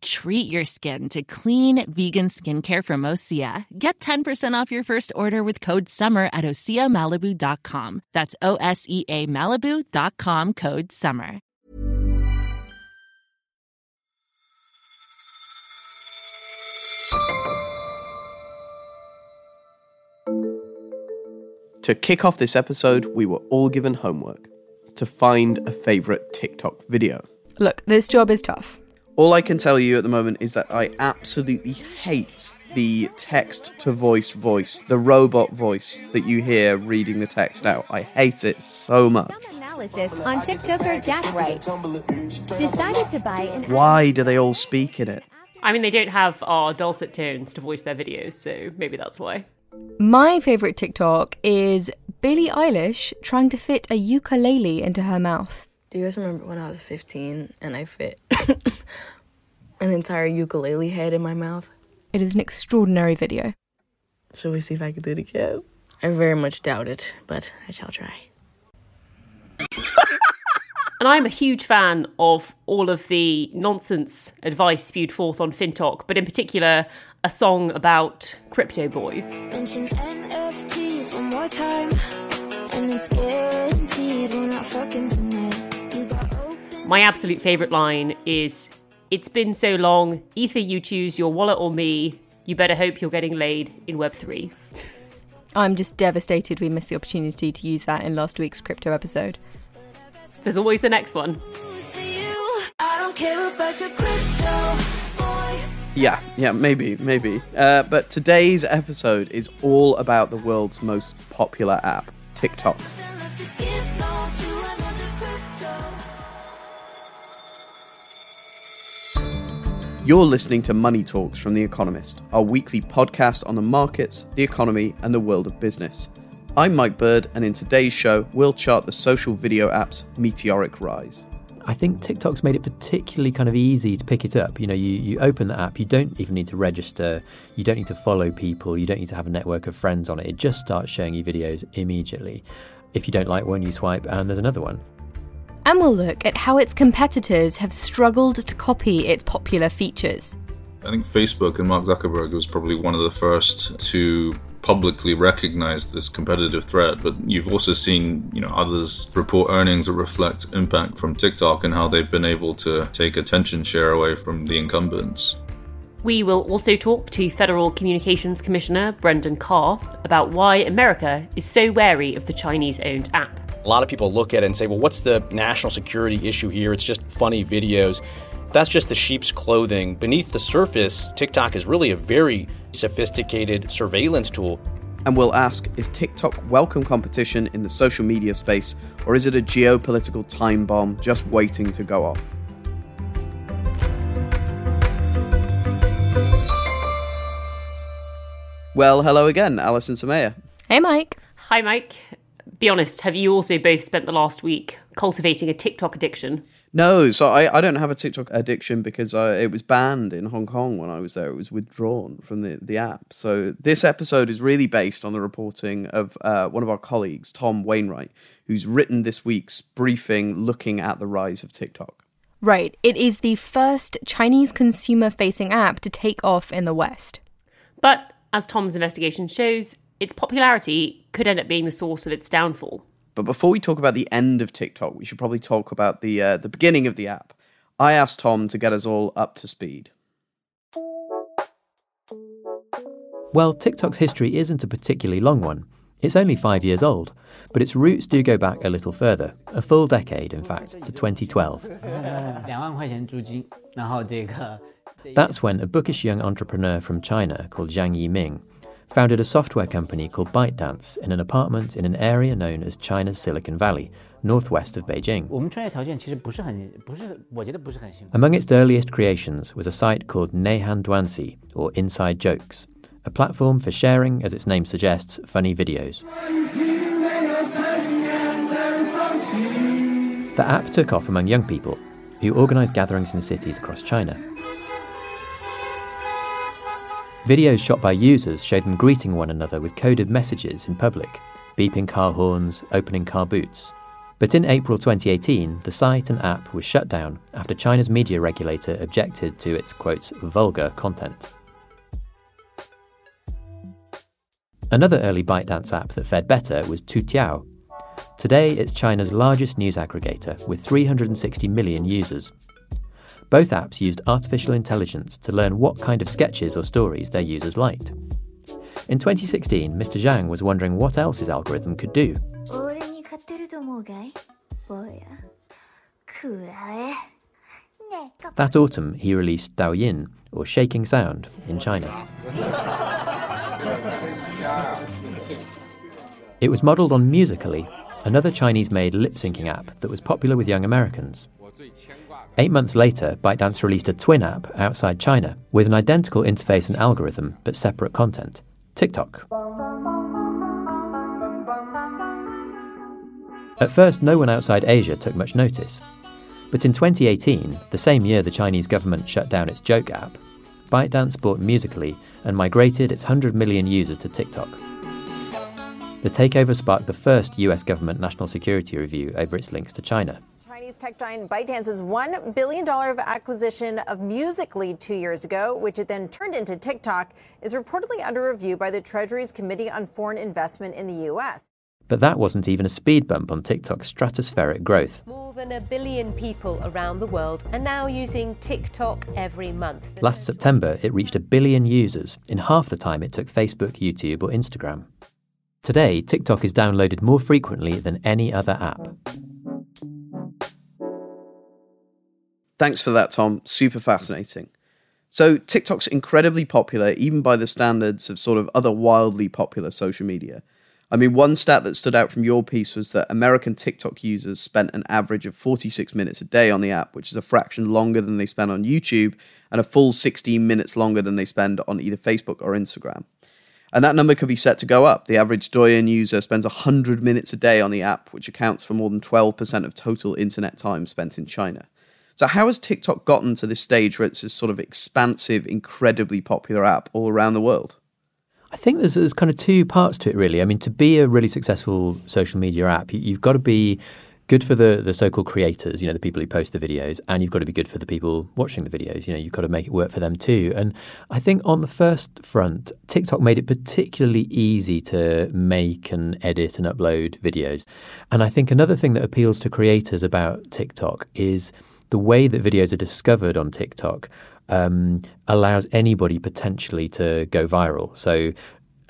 Treat your skin to clean, vegan skincare from Osea. Get 10% off your first order with code SUMMER at OseaMalibu.com. That's O-S-E-A Malibu.com code SUMMER. To kick off this episode, we were all given homework to find a favourite TikTok video. Look, this job is tough. All I can tell you at the moment is that I absolutely hate the text-to-voice voice, the robot voice that you hear reading the text out. I hate it so much. Some analysis on TikToker Jack Wright decided to buy an... Why do they all speak in it? I mean, they don't have our dulcet tones to voice their videos, so maybe that's why. My favourite TikTok is Billie Eilish trying to fit a ukulele into her mouth. Do you guys remember when I was 15 and I fit an entire ukulele head in my mouth? It is an extraordinary video. Shall we see if I can do it again? I very much doubt it, but I shall try. And I'm a huge fan of all of the nonsense advice spewed forth on FinTok, but in particular, a song about crypto boys. Mention NFTs one more time, and it's guaranteed we're not fucking tonight. My absolute favourite line is, "It's been so long, either you choose your wallet or me, you better hope you're getting laid in Web3. I'm just devastated we missed the opportunity to use that in last week's crypto episode. There's always the next one. Yeah, maybe. But today's episode is all about the world's most popular app, TikTok. You're listening to Money Talks from The Economist, our weekly podcast on the markets, the economy, and the world of business. I'm Mike Bird, and in today's show, we'll chart the social video app's meteoric rise. I think TikTok's made it particularly kind of easy to pick it up. You know, you open the app, you don't even need to register, you don't need to follow people, you don't need to have a network of friends on it. It just starts showing you videos immediately. If you don't like one, you swipe, and there's another one. And we'll look at how its competitors have struggled to copy its popular features. I think Facebook and Mark Zuckerberg was probably one of the first to publicly recognize this competitive threat, but you've also seen, you know, others report earnings that reflect impact from TikTok and how they've been able to take attention share away from the incumbents. We will also talk to Federal Communications Commissioner Brendan Carr about why America is so wary of the Chinese-owned app. A lot of people look at it and say, well, what's the national security issue here? It's just funny videos. That's just the sheep's clothing. Beneath the surface, TikTok is really a very sophisticated surveillance tool. And we'll ask, is TikTok welcome competition in the social media space, or is it a geopolitical time bomb just waiting to go off? Well, hello again, Alison Samaya. Hey, Mike. Hi, Mike. Be honest, have you also both spent the last week cultivating a TikTok addiction? No, so I don't have a TikTok addiction because it was banned in Hong Kong when I was there. It was withdrawn from the app. So this episode is really based on the reporting of one of our colleagues, Tom Wainwright, who's written this week's briefing looking at the rise of TikTok. Right. It is the first Chinese consumer-facing app to take off in the West. But as Tom's investigation shows, its popularity could end up being the source of its downfall. But before we talk about the end of TikTok, we should probably talk about the beginning of the app. I asked Tom to get us all up to speed. Well, TikTok's history isn't a particularly long one. It's only 5 years old, but its roots do go back a little further, a full decade, in fact, to 2012. That's when a bookish young entrepreneur from China called Zhang Yiming founded a software company called ByteDance in an apartment in an area known as China's Silicon Valley, northwest of Beijing. Among its earliest creations was a site called Neihan Duanxi, or Inside Jokes, a platform for sharing, as its name suggests, funny videos. The app took off among young people who organised gatherings in cities across China. Videos shot by users showed them greeting one another with coded messages in public, beeping car horns, opening car boots. But in April 2018, the site and app was shut down after China's media regulator objected to its, quote, vulgar content. Another early ByteDance app that fared better was Toutiao. Today, it's China's largest news aggregator with 360 million users. Both apps used artificial intelligence to learn what kind of sketches or stories their users liked. In 2016, Mr. Zhang was wondering what else his algorithm could do. That autumn, he released Douyin, or shaking sound, in China. It was modelled on Musical.ly, another Chinese-made lip-syncing app that was popular with young Americans. 8 months later, ByteDance released a twin app outside China with an identical interface and algorithm but separate content, TikTok. At first, no one outside Asia took much notice. But in 2018, the same year the Chinese government shut down its joke app, ByteDance bought Musical.ly and migrated its 100 million users to TikTok. The takeover sparked the first US government national security review over its links to China. Chinese tech giant ByteDance's $1 billion acquisition of Musical.ly 2 years ago, which it then turned into TikTok, is reportedly under review by the Treasury's Committee on Foreign Investment in the U.S. But that wasn't even a speed bump on TikTok's stratospheric growth. More than a billion people around the world are now using TikTok every month. Last September, it reached a billion users in half the time it took Facebook, YouTube or Instagram. Today, TikTok is downloaded more frequently than any other app. Thanks for that, Tom. Super fascinating. So TikTok's incredibly popular, even by the standards of sort of other wildly popular social media. I mean, one stat that stood out from your piece was that American TikTok users spent an average of 46 minutes a day on the app, which is a fraction longer than they spend on YouTube and a full 16 minutes longer than they spend on either Facebook or Instagram. And that number could be set to go up. The average Douyin user spends 100 minutes a day on the app, which accounts for more than 12% of total internet time spent in China. So how has TikTok gotten to this stage where it's this sort of expansive, incredibly popular app all around the world? I think there's kind of two parts to it, really. I mean, to be a really successful social media app, you've got to be good for the so-called creators, you know, the people who post the videos, and you've got to be good for the people watching the videos. You know, you've got to make it work for them too. And I think on the first front, TikTok made it particularly easy to make and edit and upload videos. And I think another thing that appeals to creators about TikTok is the way that videos are discovered on TikTok allows anybody potentially to go viral. So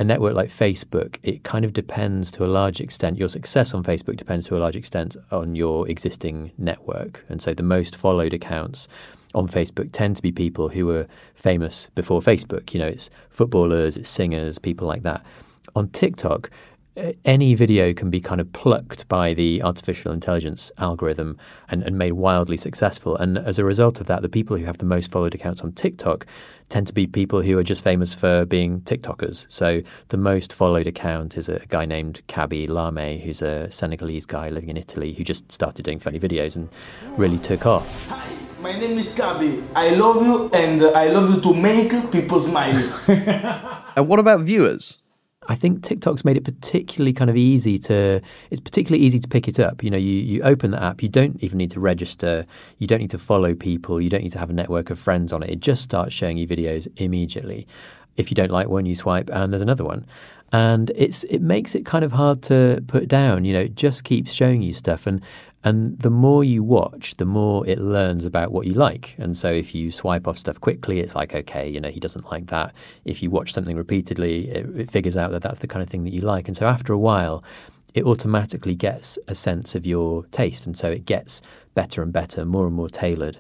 a network like Facebook, it kind of depends to a large extent, your success on Facebook depends to a large extent on your existing network. And so the most followed accounts on Facebook tend to be people who were famous before Facebook. You know, it's footballers, it's singers, people like that. On TikTok, any video can be kind of plucked by the artificial intelligence algorithm and made wildly successful. And as a result of that, the people who have the most followed accounts on TikTok tend to be people who are just famous for being TikTokers. So the most followed account is a guy named Kaby Lame, who's a Senegalese guy living in Italy who just started doing funny videos and really took off. Hi, my name is Kaby. I love you, and I love you to make people smile. And what about viewers? I think TikTok's made it particularly kind of easy to, it's particularly easy to pick it up. You know, you open the app, you don't even need to register, you don't need to follow people, you don't need to have a network of friends on it. It just starts showing you videos immediately. If you don't like one, you swipe and there's another one. And it makes it kind of hard to put down. You know, it just keeps showing you stuff. And the more you watch, the more it learns about what you like. And so if you swipe off stuff quickly, it's like, okay, you know, he doesn't like that. If you watch something repeatedly, it figures out that that's the kind of thing that you like. And so after a while, it automatically gets a sense of your taste. And so it gets better and better, more and more tailored.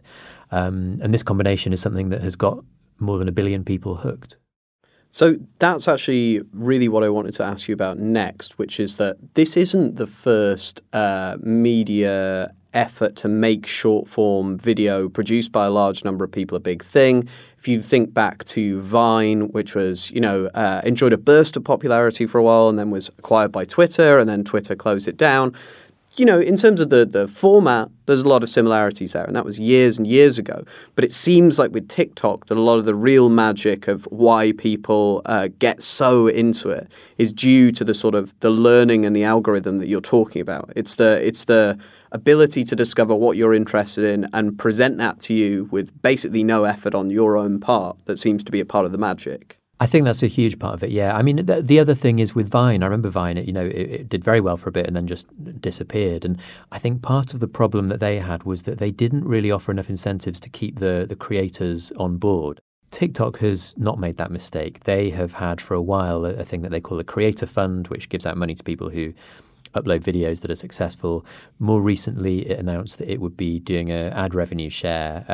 And this combination is something that has got more than a billion people hooked. So that's actually really what I wanted to ask you about next, which is that this isn't the first media effort to make short-form video produced by a large number of people a big thing. If you think back to Vine, which was, you know, enjoyed a burst of popularity for a while and then was acquired by Twitter, and then Twitter closed it down. you know, in terms of the format, there's a lot of similarities there. And that was years and years ago. But it seems like with TikTok that a lot of the real magic of why people get so into it is due to the sort of the learning and the algorithm that you're talking about. It's the ability to discover what you're interested in and present that to you with basically no effort on your own part that seems to be a part of the magic. I think that's a huge part of it, yeah. I mean, the other thing is with Vine. I remember Vine, it did very well for a bit and then just disappeared. And I think part of the problem that they had was that they didn't really offer enough incentives to keep the creators on board. TikTok has not made that mistake. They have had for a while a thing that they call a creator fund, which gives out money to people who upload videos that are successful. More recently, it announced that it would be doing an ad revenue share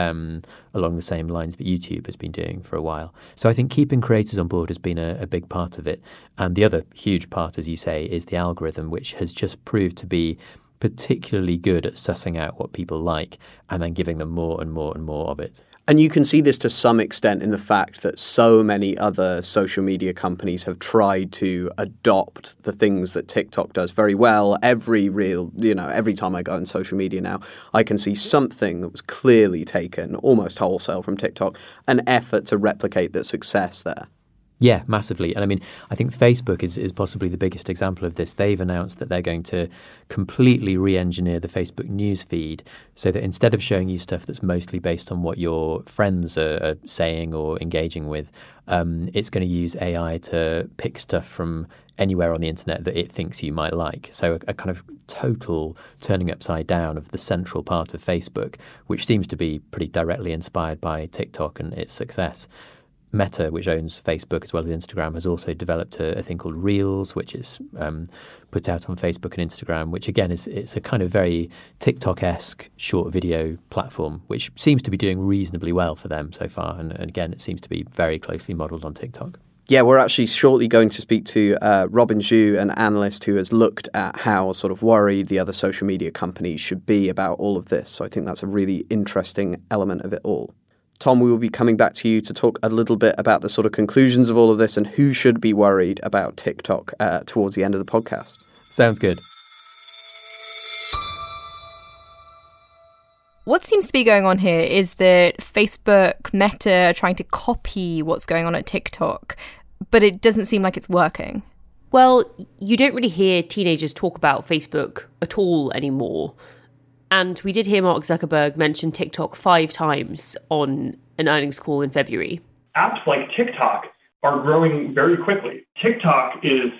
along the same lines that YouTube has been doing for a while. So I think keeping creators on board has been a big part of it. And the other huge part, as you say, is the algorithm, which has just proved to be particularly good at sussing out what people like and then giving them more and more and more of it. And you can see this to some extent in the fact that so many other social media companies have tried to adopt the things that TikTok does very well. Every time I go on social media now, I can see something that was clearly taken almost wholesale from TikTok, an effort to replicate that success there. Yeah, massively. And I mean, I think Facebook is possibly the biggest example of this. They've announced that they're going to completely re-engineer the Facebook news feed so that instead of showing you stuff that's mostly based on what your friends are saying or engaging with, it's going to use AI to pick stuff from anywhere on the internet that it thinks you might like. So a kind of total turning upside down of the central part of Facebook, which seems to be pretty directly inspired by TikTok and its success. Meta, which owns Facebook as well as Instagram, has also developed a thing called Reels, which is put out on Facebook and Instagram, which again it's a kind of very TikTok-esque short video platform, which seems to be doing reasonably well for them so far. And again, it seems to be very closely modelled on TikTok. Yeah, we're actually shortly going to speak to Robin Zhu, an analyst who has looked at how sort of worried the other social media companies should be about all of this. So I think that's a really interesting element of it all. Tom, we will be coming back to you to talk a little bit about the sort of conclusions of all of this and who should be worried about TikTok towards the end of the podcast. Sounds good. What seems to be going on here is that Facebook, Meta are trying to copy what's going on at TikTok, but it doesn't seem like it's working. Well, you don't really hear teenagers talk about Facebook at all anymore. And we did hear Mark Zuckerberg mention TikTok 5 times on an earnings call in February. Apps like TikTok are growing very quickly. TikTok is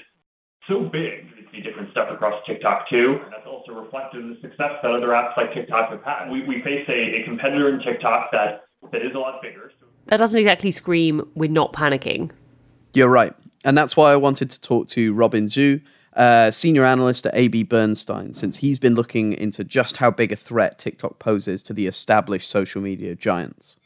so big that you see different stuff across TikTok too. And that's also reflective of the success that other apps like TikTok have had. We face a competitor in TikTok that is a lot bigger. That doesn't exactly scream, we're not panicking. You're right. And that's why I wanted to talk to Robin Zhu, senior analyst at A.B. Bernstein, since he's been looking into just how big a threat TikTok poses to the established social media giants.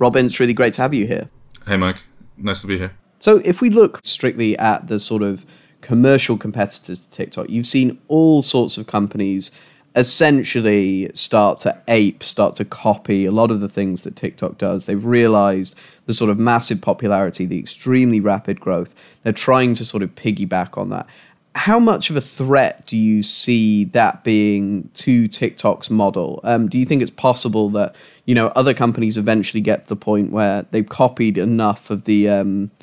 Robin, it's really great to have you here. Hey, Mike. Nice to be here. So if we look strictly at the sort of commercial competitors to TikTok, you've seen all sorts of companies essentially start to copy a lot of the things that TikTok does. They've realized the sort of massive popularity, the extremely rapid growth. They're trying to sort of piggyback on that. How much of a threat do you see that being to TikTok's model? Do you think it's possible that, you know, other companies eventually get to the point where they've copied enough of the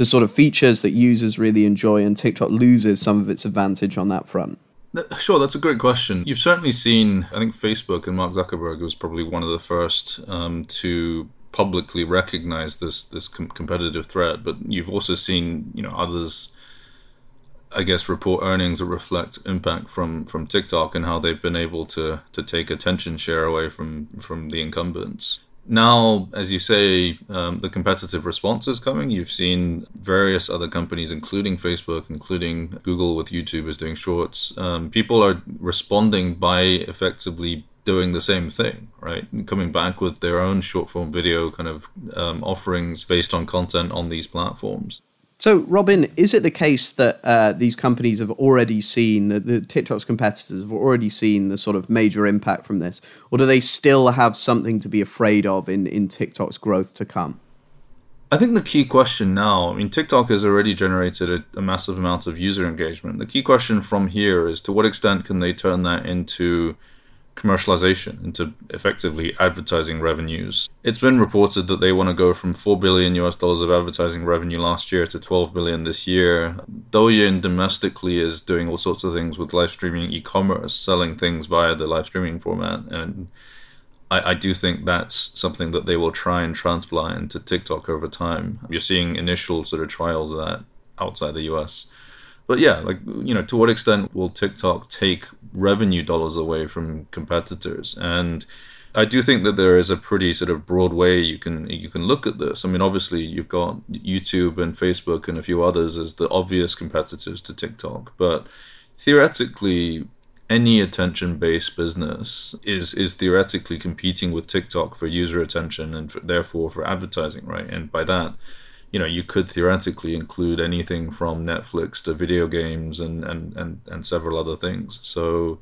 sort of features that users really enjoy and TikTok loses some of its advantage on that front? Sure, that's a great question. You've certainly seen, I think Facebook and Mark Zuckerberg was probably one of the first to publicly recognize this competitive threat. But you've also seen, you know, others, I guess, report earnings that reflect impact from TikTok and how they've been able to take attention share away from the incumbents. Now, as you say, the competitive response is coming. You've seen various other companies, including Facebook, including Google with YouTube is doing shorts. People are responding by effectively doing the same thing, right? And coming back with their own short form video kind of offerings based on content on these platforms. So, Robin, is it the case that these companies have already seen, the TikTok's competitors have already seen the sort of major impact from this? Or do they still have something to be afraid of in TikTok's growth to come? I think the key question now, I mean, TikTok has already generated a massive amount of user engagement. The key question from here is to what extent can they turn that into commercialization, into effectively advertising revenues. It's been reported that they want to go from $4 billion of advertising revenue last year to $12 billion this year. Douyin domestically is doing all sorts of things with live streaming e-commerce, selling things via the live streaming format, and I do think that's something that they will try and transplant into TikTok over time. You're seeing initial sort of trials of that outside the US. But yeah, like, you know, to what extent will TikTok take revenue dollars away from competitors? And I do think that there is a pretty sort of broad way you can look at this. I mean, obviously you've got YouTube and Facebook and a few others as the obvious competitors to TikTok, but theoretically, any attention-based business is theoretically competing with TikTok for user attention and therefore for advertising, right? And by that, you know, you could theoretically include anything from Netflix to video games and several other things. So,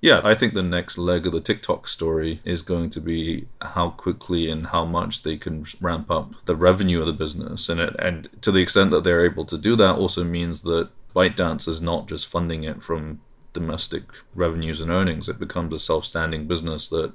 yeah, I think the next leg of the TikTok story is going to be how quickly and how much they can ramp up the revenue of the business. And to the extent that they're able to do that also means that ByteDance is not just funding it from domestic revenues and earnings. It becomes a self-standing business that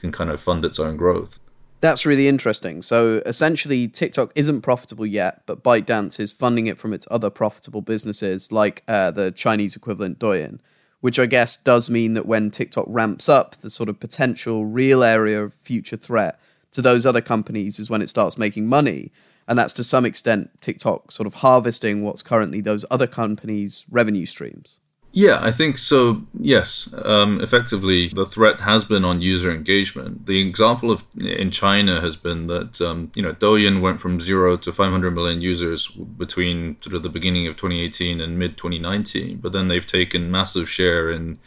can kind of fund its own growth. That's really interesting. So essentially, TikTok isn't profitable yet, but ByteDance is funding it from its other profitable businesses, like the Chinese equivalent Douyin, which I guess does mean that when TikTok ramps up, the sort of potential real area of future threat to those other companies is when it starts making money. And that's to some extent TikTok sort of harvesting what's currently those other companies' revenue streams. Yeah, I think so. Yes, effectively, the threat has been on user engagement. The example of in China has been that Douyin went from 0 to 500 million users between sort of the beginning of 2018 and mid 2019. But then they've taken massive share in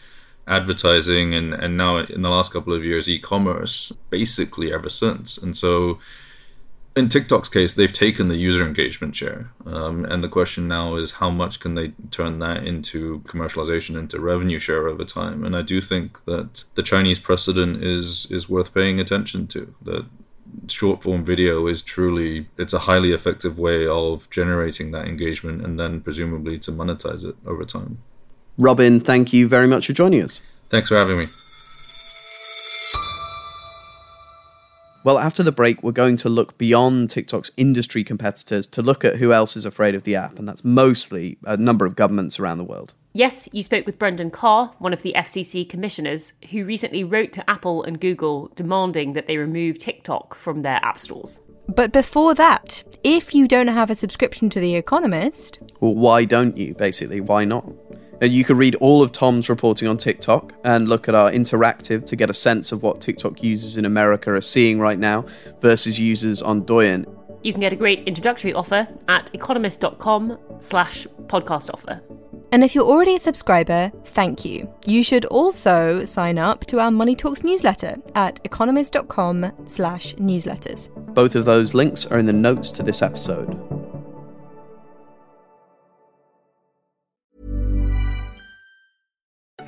advertising and now in the last couple of years, e-commerce basically ever since. And so, in TikTok's case, they've taken the user engagement share. And the question now is how much can they turn that into commercialization, into revenue share over time? And I do think that the Chinese precedent is worth paying attention to. That short-form video is truly, it's a highly effective way of generating that engagement and then presumably to monetize it over time. Robin, thank you very much for joining us. Thanks for having me. Well, after the break, we're going to look beyond TikTok's industry competitors to look at who else is afraid of the app, and that's mostly a number of governments around the world. Yes, you spoke with Brendan Carr, one of the FCC commissioners, who recently wrote to Apple and Google demanding that they remove TikTok from their app stores. But before that, if you don't have a subscription to The Economist... Well, why don't you, basically? Why not? You can read all of Tom's reporting on TikTok and look at our interactive to get a sense of what TikTok users in America are seeing right now versus users on Douyin. You can get a great introductory offer at economist.com/podcast offer. And if you're already a subscriber, thank you. You should also sign up to our Money Talks newsletter at economist.com/newsletters. Both of those links are in the notes to this episode.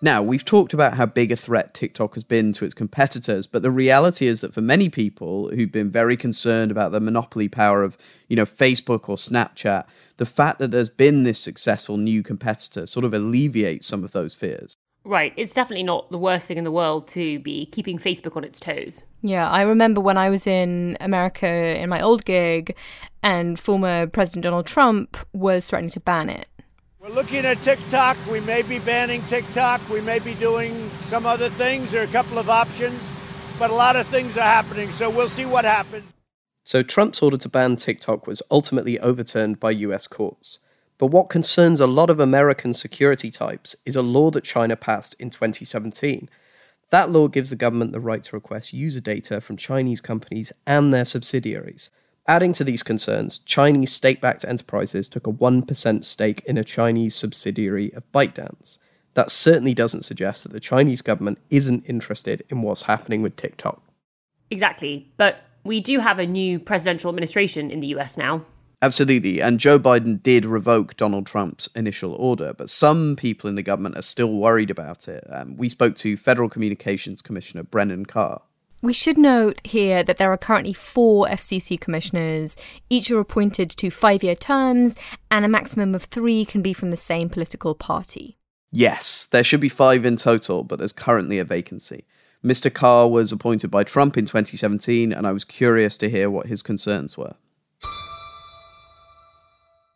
Now, we've talked about how big a threat TikTok has been to its competitors, but the reality is that for many people who've been very concerned about the monopoly power of, Facebook or Snapchat, the fact that there's been this successful new competitor sort of alleviates some of those fears. Right. It's definitely not the worst thing in the world to be keeping Facebook on its toes. Yeah, I remember when I was in America in my old gig and former President Donald Trump was threatening to ban it. We're looking at TikTok. We may be banning TikTok. We may be doing some other things or a couple of options, but a lot of things are happening, so we'll see what happens. So Trump's order to ban TikTok was ultimately overturned by US courts. But what concerns a lot of American security types is a law that China passed in 2017. That law gives the government the right to request user data from Chinese companies and their subsidiaries. Adding to these concerns, Chinese state-backed enterprises took a 1% stake in a Chinese subsidiary of ByteDance. That certainly doesn't suggest that the Chinese government isn't interested in what's happening with TikTok. Exactly, but we do have a new presidential administration in the US now. Absolutely, and Joe Biden did revoke Donald Trump's initial order, but some people in the government are still worried about it. We spoke to Federal Communications Commissioner Brendan Carr. We should note here that there are currently 4 FCC commissioners. Each are appointed to 5-year terms, and a maximum of 3 can be from the same political party. Yes, there should be 5 in total, but there's currently a vacancy. Mr. Carr was appointed by Trump in 2017, and I was curious to hear what his concerns were.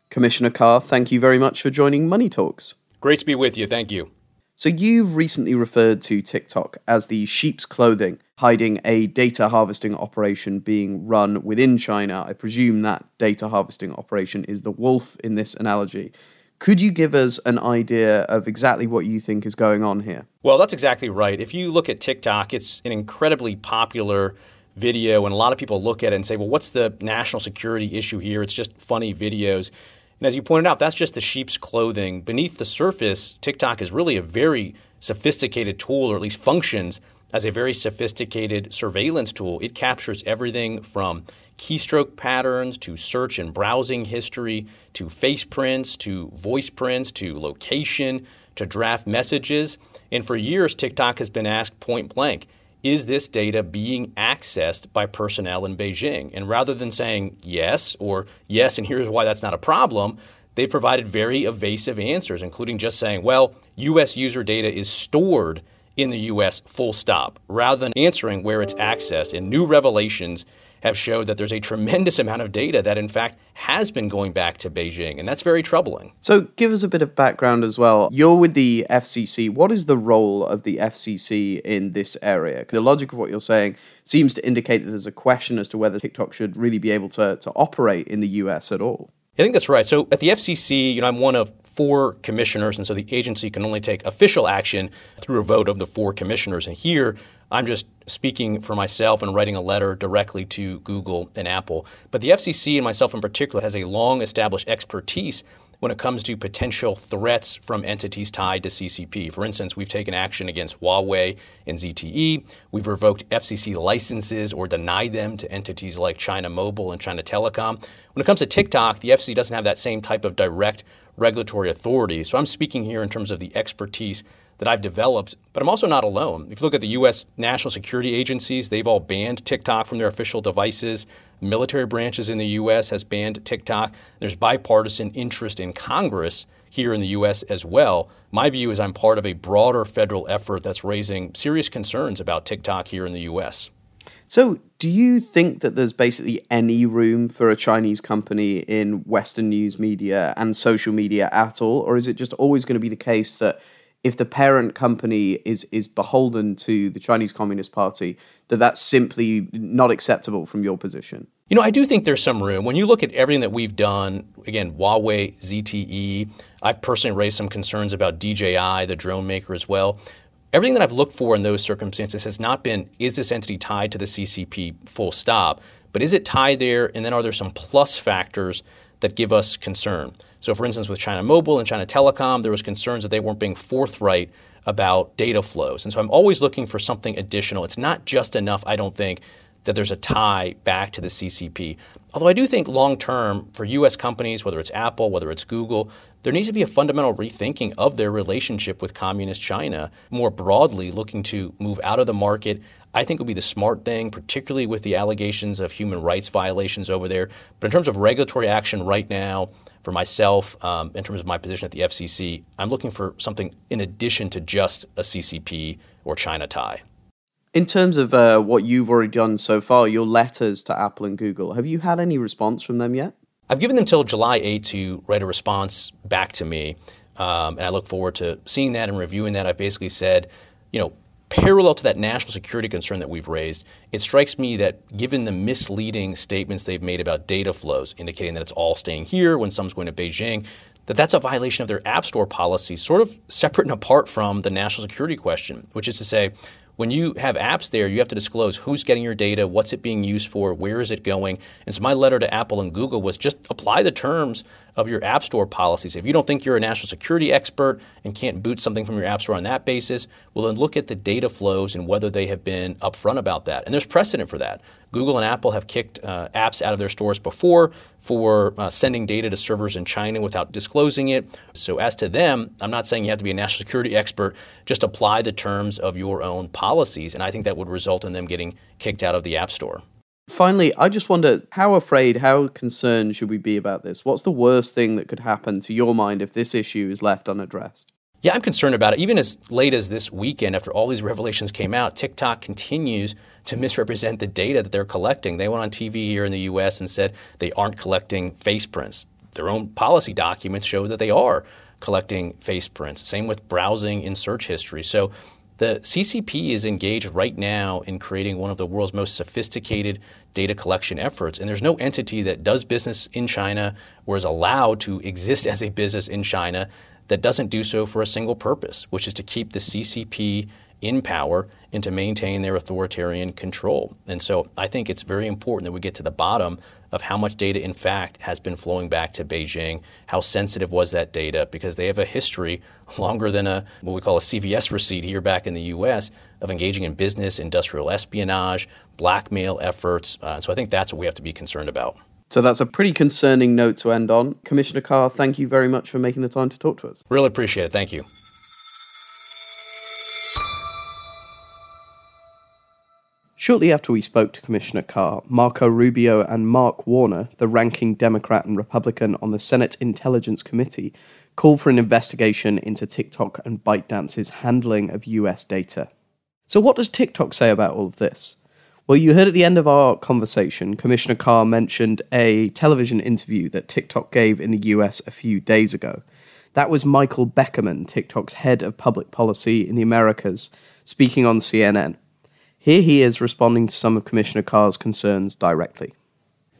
Commissioner Carr, thank you very much for joining Money Talks. Great to be with you. Thank you. So you've recently referred to TikTok as the sheep's clothing, hiding a data harvesting operation being run within China. I presume that data harvesting operation is the wolf in this analogy. Could you give us an idea of exactly what you think is going on here? Well, that's exactly right. If you look at TikTok, it's an incredibly popular video, and a lot of people look at it and say, well, what's the national security issue here? It's just funny videos. And as you pointed out, that's just the sheep's clothing. Beneath the surface, TikTok is really a very sophisticated tool, or at least functions as a very sophisticated surveillance tool. It captures everything from keystroke patterns to search and browsing history to face prints to voice prints to location to draft messages. And for years, TikTok has been asked point blank, is this data being accessed by personnel in Beijing? And rather than saying yes or yes, and here's why that's not a problem, they provided very evasive answers, including just saying, well, U.S. user data is stored in the U.S. full stop, rather than answering where it's accessed. And new revelations have showed that there's a tremendous amount of data that, in fact, has been going back to Beijing, and that's very troubling. So give us a bit of background as well. You're with the FCC. What is the role of the FCC in this area? The logic of what you're saying seems to indicate that there's a question as to whether TikTok should really be able to operate in the US at all. I think that's right. So at the FCC, I'm one of 4 commissioners, and so the agency can only take official action through a vote of the 4 commissioners. And here, I'm just speaking for myself and writing a letter directly to Google and Apple. But the FCC, and myself in particular, has a long-established expertise when it comes to potential threats from entities tied to CCP. For instance, we've taken action against Huawei and ZTE. We've revoked FCC licenses or denied them to entities like China Mobile and China Telecom. When it comes to TikTok, the FCC doesn't have that same type of direct regulatory authority. So I'm speaking here in terms of the expertise that I've developed, but I'm also not alone. If you look at the U.S. national security agencies, they've all banned TikTok from their official devices. Military branches in the U.S. has banned TikTok. There's bipartisan interest in Congress here in the U.S. as well. My view is I'm part of a broader federal effort that's raising serious concerns about TikTok here in the U.S. So do you think that there's basically any room for a Chinese company in Western news media and social media at all? Or is it just always going to be the case that if the parent company is beholden to the Chinese Communist Party, that's simply not acceptable from your position? I do think there's some room. When you look at everything that we've done, again, Huawei, ZTE, I've personally raised some concerns about DJI, the drone maker as well. Everything that I've looked for in those circumstances has not been, is this entity tied to the CCP full stop, but is it tied there? And then are there some plus factors that give us concern? So for instance, with China Mobile and China Telecom, there was concerns that they weren't being forthright about data flows. And so I'm always looking for something additional. It's not just enough, I don't think, that there's a tie back to the CCP. Although I do think long term for US companies, whether it's Apple, whether it's Google, there needs to be a fundamental rethinking of their relationship with communist China. More broadly, looking to move out of the market, I think would be the smart thing, particularly with the allegations of human rights violations over there. But in terms of regulatory action right now, for myself, in terms of my position at the FCC, I'm looking for something in addition to just a CCP or China tie. In terms of what you've already done so far, your letters to Apple and Google, have you had any response from them yet? I've given them till July 8 to write a response back to me, and I look forward to seeing that and reviewing that. I've basically said, parallel to that national security concern that we've raised, it strikes me that given the misleading statements they've made about data flows, indicating that it's all staying here when some's going to Beijing, that that's a violation of their App Store policy, sort of separate and apart from the national security question, which is to say, when you have apps there, you have to disclose who's getting your data, what's it being used for, where is it going. And so my letter to Apple and Google was just apply the terms of your App Store policies. If you don't think you're a national security expert and can't boot something from your App Store on that basis, well, then look at the data flows and whether they have been upfront about that. And there's precedent for that. Google and Apple have kicked apps out of their stores before for sending data to servers in China without disclosing it. So as to them, I'm not saying you have to be a national security expert. Just apply the terms of your own policies. And I think that would result in them getting kicked out of the App Store. Finally, I just wonder, how afraid, how concerned should we be about this? What's the worst thing that could happen to your mind if this issue is left unaddressed? Yeah, I'm concerned about it. Even as late as this weekend, after all these revelations came out, TikTok continues to misrepresent the data that they're collecting. They went on TV here in the U.S. and said they aren't collecting face prints. Their own policy documents show that they are collecting face prints. Same with browsing in search history. So the CCP is engaged right now in creating one of the world's most sophisticated data collection efforts. And there's no entity that does business in China or is allowed to exist as a business in China that doesn't do so for a single purpose, which is to keep the CCP in power and to maintain their authoritarian control. And so I think it's very important that we get to the bottom of how much data, in fact, has been flowing back to Beijing, how sensitive was that data, because they have a history longer than what we call a CVS receipt here back in the U.S. of engaging in business, industrial espionage, blackmail efforts. So I think that's what we have to be concerned about. So that's a pretty concerning note to end on. Commissioner Carr, thank you very much for making the time to talk to us. Really appreciate it. Thank you. Shortly after we spoke to Commissioner Carr, Marco Rubio and Mark Warner, the ranking Democrat and Republican on the Senate Intelligence Committee, called for an investigation into TikTok and ByteDance's handling of US data. So what does TikTok say about all of this? Well, you heard at the end of our conversation, Commissioner Carr mentioned a television interview that TikTok gave in the US a few days ago. That was Michael Beckerman, TikTok's head of public policy in the Americas, speaking on CNN. Here he is responding to some of Commissioner Carr's concerns directly.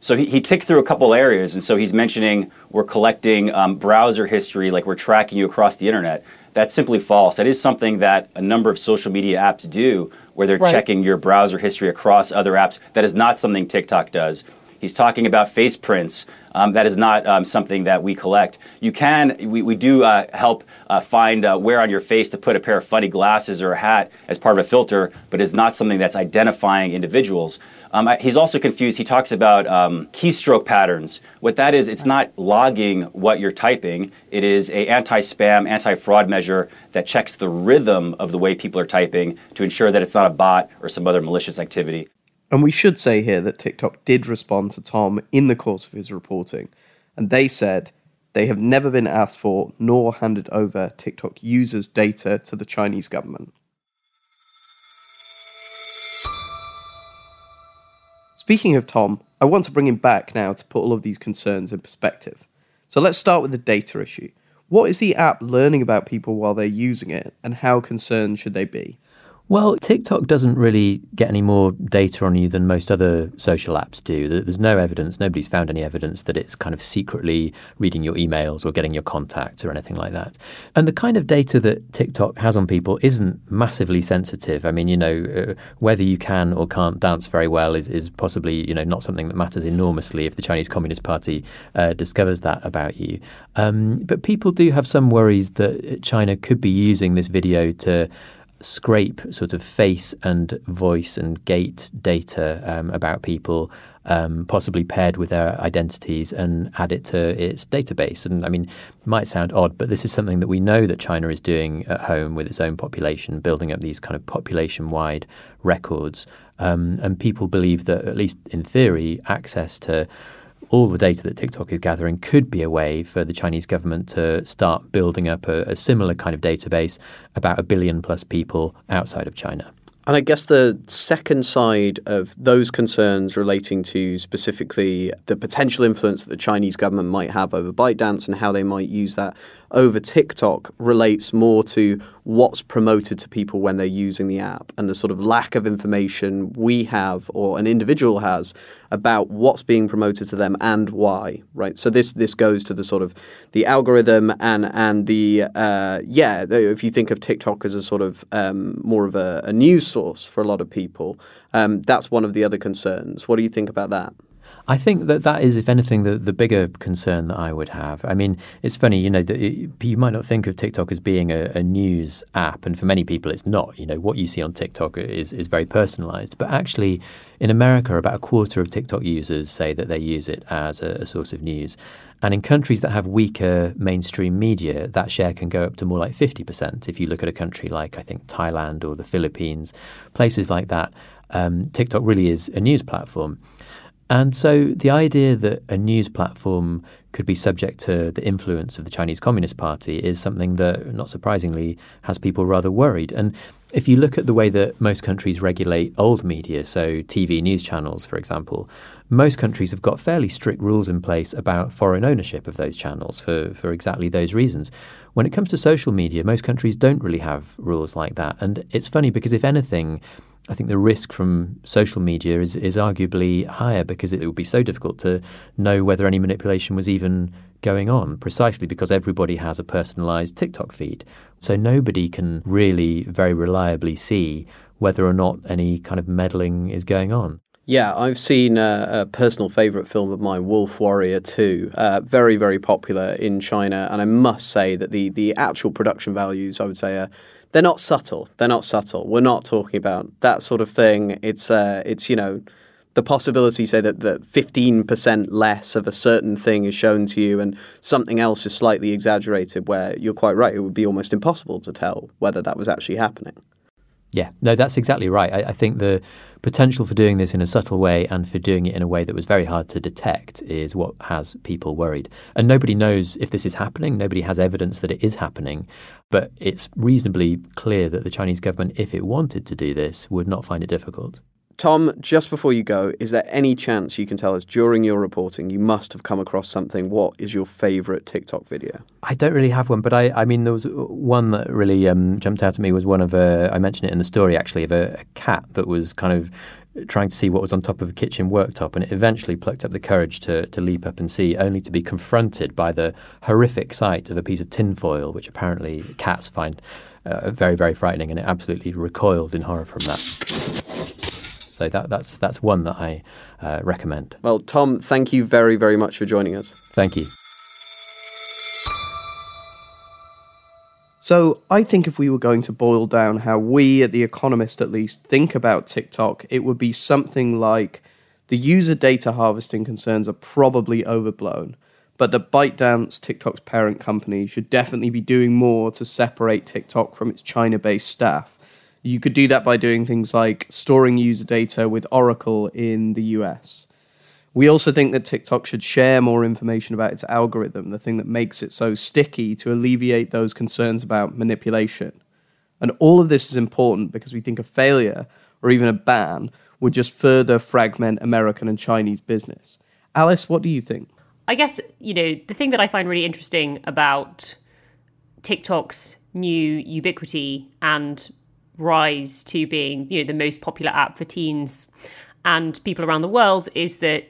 So he ticked through a couple areas, and so he's mentioning we're collecting browser history, like we're tracking you across the internet. That's simply false. That is something that a number of social media apps do, where they're checking your browser history across other apps. That is not something TikTok does. He's talking about face prints. That is not something that we collect. We do help find where on your face to put a pair of funny glasses or a hat as part of a filter, but it's not something that's identifying individuals. He's also confused. He talks about keystroke patterns. What that is, it's not logging what you're typing. It is an anti-spam, anti-fraud measure that checks the rhythm of the way people are typing to ensure that it's not a bot or some other malicious activity. And we should say here that TikTok did respond to Tom in the course of his reporting, and they said they have never been asked for nor handed over TikTok users' data to the Chinese government. Speaking of Tom, I want to bring him back now to put all of these concerns in perspective. So let's start with the data issue. What is the app learning about people while they're using it, and how concerned should they be? Well, TikTok doesn't really get any more data on you than most other social apps do. There's no evidence, nobody's found any evidence that it's kind of secretly reading your emails or getting your contacts or anything like that. And the kind of data that TikTok has on people isn't massively sensitive. I mean, whether you can or can't dance very well is possibly, not something that matters enormously if the Chinese Communist Party discovers that about you. But people do have some worries that China could be using this video to scrape sort of face and voice and gait data about people, possibly paired with their identities, and add it to its database. And I mean, it might sound odd, but this is something that we know that China is doing at home with its own population, building up these kind of population-wide records. And people believe that, at least in theory, access to all the data that TikTok is gathering could be a way for the Chinese government to start building up a similar kind of database about 1 billion plus people outside of China. And I guess the second side of those concerns relating to specifically the potential influence that the Chinese government might have over ByteDance and how they might use that over TikTok relates more to what's promoted to people when they're using the app and the sort of lack of information we have or an individual has about what's being promoted to them and why, right? So this goes to the sort of the algorithm and the, if you think of TikTok as a sort of more of a news source for a lot of people, that's one of the other concerns. What do you think about that? I think that is, if anything, the bigger concern that I would have. I mean, it's funny, you might not think of TikTok as being a news app. And for many people, it's not. What you see on TikTok is very personalized. But actually, in America, about a quarter of TikTok users say that they use it as a source of news. And in countries that have weaker mainstream media, that share can go up to more like 50%. If you look at a country like, I think, Thailand or the Philippines, places like that, TikTok really is a news platform. And so the idea that a news platform could be subject to the influence of the Chinese Communist Party is something that, not surprisingly, has people rather worried. And if you look at the way that most countries regulate old media, so TV news channels, for example, most countries have got fairly strict rules in place about foreign ownership of those channels for exactly those reasons. When it comes to social media, most countries don't really have rules like that. And it's funny because, if anything, I think the risk from social media is arguably higher because it would be so difficult to know whether any manipulation was even going on, precisely because everybody has a personalized TikTok feed. So nobody can really very reliably see whether or not any kind of meddling is going on. Yeah, I've seen a personal favourite film of mine, Wolf Warrior 2, very, very popular in China. And I must say that the actual production values, I would say, are they're not subtle. They're not subtle. We're not talking about that sort of thing. It's the possibility, say, that 15% less of a certain thing is shown to you and something else is slightly exaggerated, where you're quite right. It would be almost impossible to tell whether that was actually happening. Yeah, no, that's exactly right. I think the potential for doing this in a subtle way and for doing it in a way that was very hard to detect is what has people worried. And nobody knows if this is happening. Nobody has evidence that it is happening. But it's reasonably clear that the Chinese government, if it wanted to do this, would not find it difficult. Tom, just before you go, is there any chance you can tell us during your reporting you must have come across something? What is your favourite TikTok video? I don't really have one, but I mean, there was one that really jumped out at me. Was one of I mentioned it in the story actually, of a cat that was kind of trying to see what was on top of a kitchen worktop, and it eventually plucked up the courage to leap up and see, only to be confronted by the horrific sight of a piece of tinfoil, which apparently cats find very, very frightening, and it absolutely recoiled in horror from that. So that's one that I recommend. Well, Tom, thank you very, very much for joining us. Thank you. So I think if we were going to boil down how we at The Economist at least think about TikTok, it would be something like the user data harvesting concerns are probably overblown, but that ByteDance, TikTok's parent company, should definitely be doing more to separate TikTok from its China-based staff. You could do that by doing things like storing user data with Oracle in the US. We also think that TikTok should share more information about its algorithm, the thing that makes it so sticky, to alleviate those concerns about manipulation. And all of this is important because we think a failure or even a ban would just further fragment American and Chinese business. Alice, what do you think? I guess, the thing that I find really interesting about TikTok's new ubiquity and rise to being, the most popular app for teens and people around the world is that,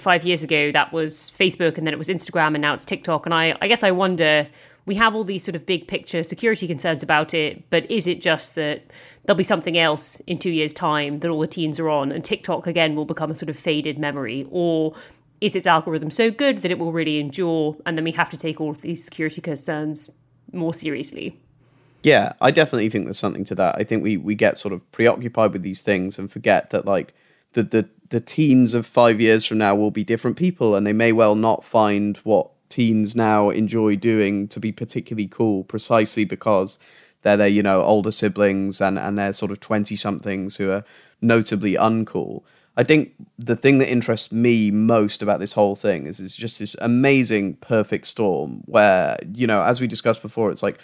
5 years ago that was Facebook, and then it was Instagram, and now it's TikTok. And I guess I wonder, we have all these sort of big picture security concerns about it, but is it just that there'll be something else in 2 years' time that all the teens are on, and TikTok again will become a sort of faded memory? Or is its algorithm so good that it will really endure, and then we have to take all of these security concerns more seriously? Yeah, I definitely think there's something to that. I think we get sort of preoccupied with these things and forget that the teens of 5 years from now will be different people, and they may well not find what teens now enjoy doing to be particularly cool, precisely because they're their, older siblings and they're sort of 20-somethings who are notably uncool. I think the thing that interests me most about this whole thing is it's just this amazing perfect storm where, as we discussed before, it's like,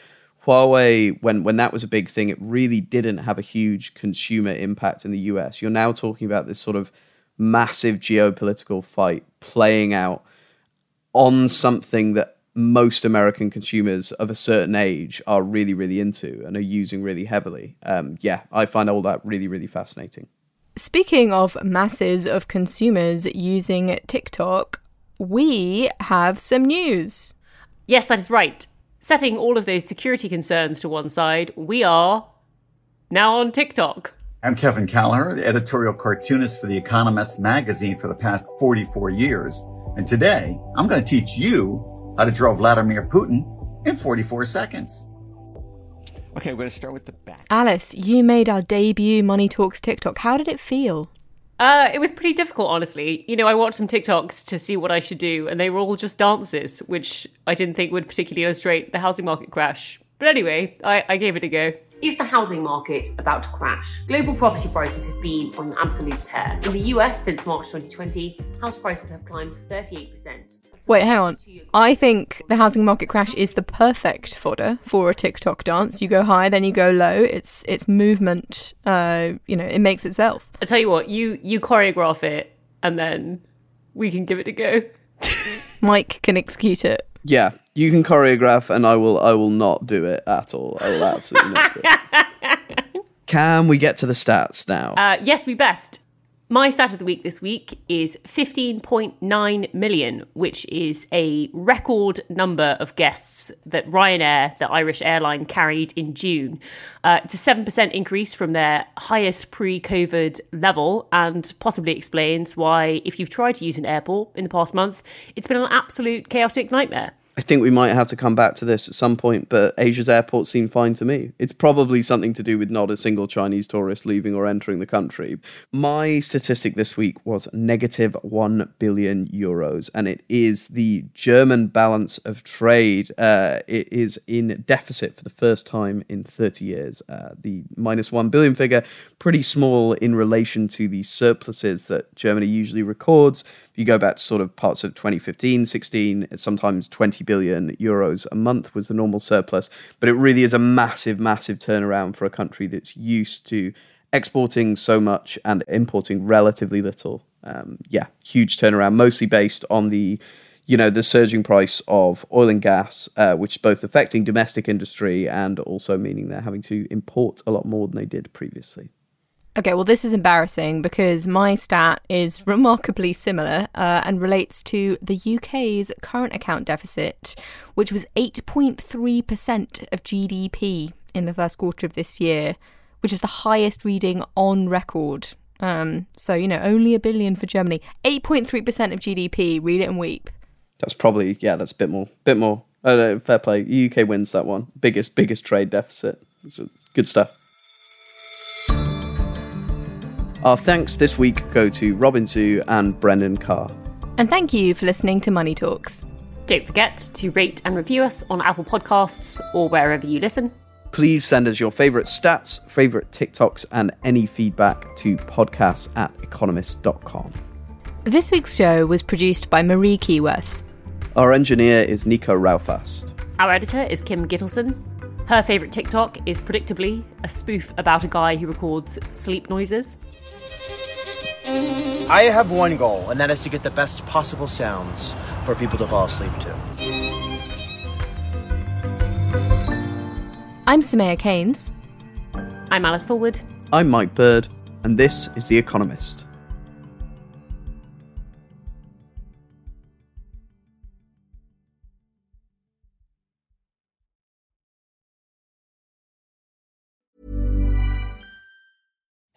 Huawei, when that was a big thing, it really didn't have a huge consumer impact in the US. You're now talking about this sort of massive geopolitical fight playing out on something that most American consumers of a certain age are really, really into and are using really heavily. Yeah, I find all that really, really fascinating. Speaking of masses of consumers using TikTok, we have some news. Yes, that is right. Setting all of those security concerns to one side, we are now on TikTok. I'm Kevin Callahan, editorial cartoonist for The Economist magazine for the past 44 years. And today, I'm going to teach you how to draw Vladimir Putin in 44 seconds. Okay, we're going to start with the back. Alice, you made our debut Money Talks TikTok. How did it feel? It was pretty difficult, honestly. You know, I watched some TikToks to see what I should do, and they were all just dances, which I didn't think would particularly illustrate the housing market crash. But anyway, I gave it a go. Is the housing market about to crash? Global property prices have been on an absolute tear. In the US, since March 2020, house prices have climbed 38%. Wait, hang on. I think the housing market crash is the perfect fodder for a TikTok dance. You go high, then you go low. It's movement. You know, it makes itself. I tell you what, you choreograph it, and then we can give it a go. Mike can execute it. Yeah, you can choreograph, and I will not do it at all. I will absolutely not do it. Can we get to the stats now? Yes, we best. My stat of the week this week is 15.9 million, which is a record number of guests that Ryanair, the Irish airline, carried in June. It's a 7% increase from their highest pre-COVID level, and possibly explains why, if you've tried to use an airport in the past month, it's been an absolute chaotic nightmare. I think we might have to come back to this at some point, but Asia's airports seem fine to me. It's probably something to do with not a single Chinese tourist leaving or entering the country. My statistic this week was negative €1 billion, and it is the German balance of trade. It is in deficit for the first time in 30 years. The minus $1 billion figure, pretty small in relation to the surpluses that Germany usually records. You go back to sort of parts of 2015, 16, sometimes €20 billion a month was the normal surplus. But it really is a massive, massive turnaround for a country that's used to exporting so much and importing relatively little. Yeah, huge turnaround, mostly based on the surging price of oil and gas, which is both affecting domestic industry and also meaning they're having to import a lot more than they did previously. Okay, well, this is embarrassing because my stat is remarkably similar and relates to the UK's current account deficit, which was 8.3% of GDP in the first quarter of this year, which is the highest reading on record. So, you know, only $1 billion for Germany. 8.3% of GDP. Read it and weep. That's probably, yeah, that's a bit more. I don't know, fair play. UK wins that one. Biggest trade deficit. It's good stuff. Our thanks this week go to Robin Zhu and Brendan Carr. And thank you for listening to Money Talks. Don't forget to rate and review us on Apple Podcasts or wherever you listen. Please send us your favourite stats, favourite TikToks, and any feedback to podcasts@economist.com. This week's show was produced by Marie Keyworth. Our engineer is Nika Raufast. Our editor is Kim Gittleson. Her favourite TikTok is predictably a spoof about a guy who records sleep noises. I have one goal, and that is to get the best possible sounds for people to fall asleep to. I'm Samaya Keynes. I'm Alice Forward. I'm Mike Bird, and this is The Economist.